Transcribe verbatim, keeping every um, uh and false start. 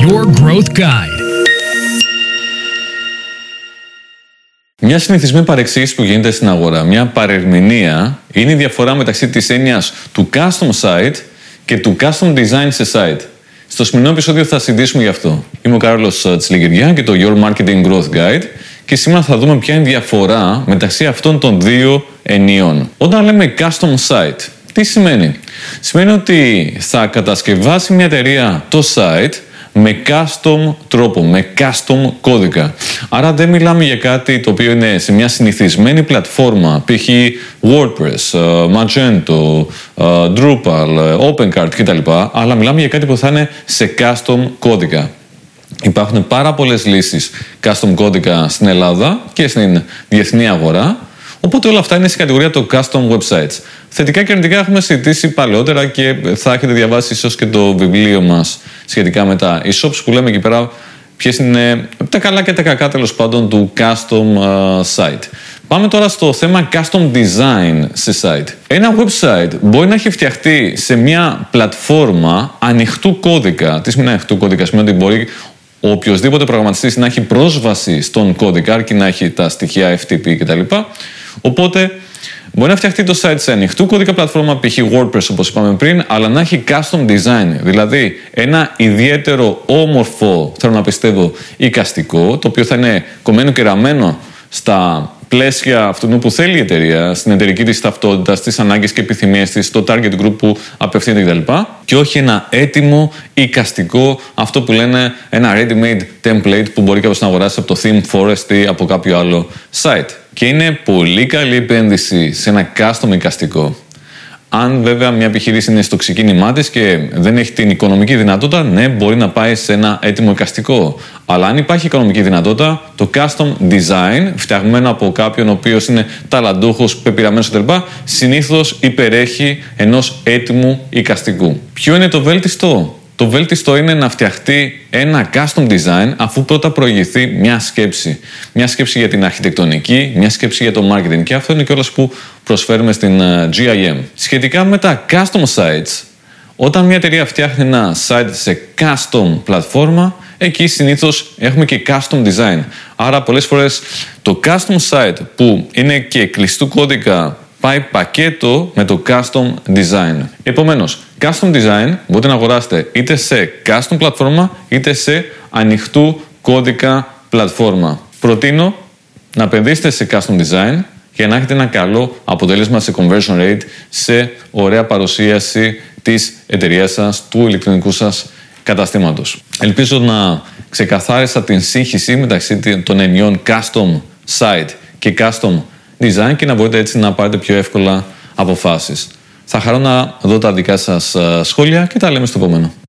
Your Growth Guide. Μια συνηθισμένη παρεξήγηση που γίνεται στην αγορά, μια παρερμηνία, είναι η διαφορά μεταξύ της έννοιας του custom site και του custom design σε site. Στο σημερινό επεισόδιο θα συζητήσουμε γι' αυτό. Είμαι ο Κάρλος Τσιλιγκιριάν και το Your Marketing Growth Guide και σήμερα θα δούμε ποια είναι η διαφορά μεταξύ αυτών των δύο ενιών. Όταν λέμε custom site, τι σημαίνει? Σημαίνει ότι θα κατασκευάσει μια εταιρεία το site με custom τρόπο, με custom κώδικα. Άρα δεν μιλάμε για κάτι το οποίο είναι σε μια συνηθισμένη πλατφόρμα, π.χ. WordPress, Magento, Drupal, OpenCart κτλ. Αλλά μιλάμε για κάτι που θα είναι σε custom κώδικα. Υπάρχουν πάρα πολλές λύσεις custom κώδικα στην Ελλάδα και στην διεθνή αγορά. Οπότε όλα αυτά είναι στην κατηγορία των custom websites. Θετικά και αρνητικά έχουμε συζητήσει παλαιότερα και θα έχετε διαβάσει ίσως και το βιβλίο μας σχετικά με τα e-shops που λέμε εκεί πέρα ποιες είναι τα καλά και τα κακά τέλος πάντων του custom uh, site. Πάμε τώρα στο θέμα custom design σε site. Ένα website μπορεί να έχει φτιαχτεί σε μια πλατφόρμα ανοιχτού κώδικα. Τι σημαίνει ανοιχτού κώδικα? Σημαίνει ότι μπορεί ο οποιοσδήποτε προγραμματιστής να έχει πρόσβαση στον κώδικα αρκεί να έχει τα στοιχεία εφ τι πι κτλ. Οπότε μπορεί να φτιαχτεί το site σε ανοιχτού κώδικα πλατφόρμα, π.χ. WordPress όπως είπαμε πριν, αλλά να έχει custom design, δηλαδή ένα ιδιαίτερο όμορφο, θέλω να πιστεύω, εικαστικό, το οποίο θα είναι κομμένο και ραμμένο στα πλαίσια αυτού που θέλει η εταιρεία, στην εταιρική της ταυτότητα, στις ανάγκες και επιθυμίες της, στο target group που απευθύνεται κτλ. Και όχι ένα έτοιμο εικαστικό, αυτό που λένε ένα ready-made template που μπορεί κάποιος να αγοράσει από το Theme Forest ή από κάποιο άλλο site. Και είναι πολύ καλή επένδυση σε ένα custom εικαστικό. Αν βέβαια μια επιχείρηση είναι στο ξεκίνημά της και δεν έχει την οικονομική δυνατότητα, ναι, μπορεί να πάει σε ένα έτοιμο εικαστικό. Αλλά αν υπάρχει οικονομική δυνατότητα, το custom design, φτιαγμένο από κάποιον ο οποίος είναι ταλαντούχος, πεπειραμένος κτλ., συνήθως υπερέχει ενός έτοιμου εικαστικού. Ποιο είναι το βέλτιστο? Το βέλτιστο είναι να φτιαχτεί ένα custom design αφού πρώτα προηγηθεί μια σκέψη. Μια σκέψη για την αρχιτεκτονική, μια σκέψη για το marketing. Και αυτό είναι κιόλας που προσφέρουμε στην τζι άι εμ. Σχετικά με τα custom sites, όταν μια εταιρεία φτιάχνει ένα site σε custom πλατφόρμα, εκεί συνήθως έχουμε και custom design. Άρα πολλές φορές το custom site που είναι και κλειστού κώδικα πάει πακέτο με το custom design. Επομένως, custom design μπορείτε να αγοράσετε είτε σε custom πλατφόρμα είτε σε ανοιχτού κώδικα πλατφόρμα. Προτείνω να επενδύσετε σε custom design για να έχετε ένα καλό αποτέλεσμα σε conversion rate, σε ωραία παρουσίαση της εταιρείας σας, του ηλεκτρονικού σας καταστήματος. Ελπίζω να ξεκαθάρισα την σύγχυση μεταξύ των ενιών custom site και custom design και να μπορείτε έτσι να πάρετε πιο εύκολα αποφάσεις. Θα χαρώ να δω τα δικά σας σχόλια και τα λέμε στο επόμενο.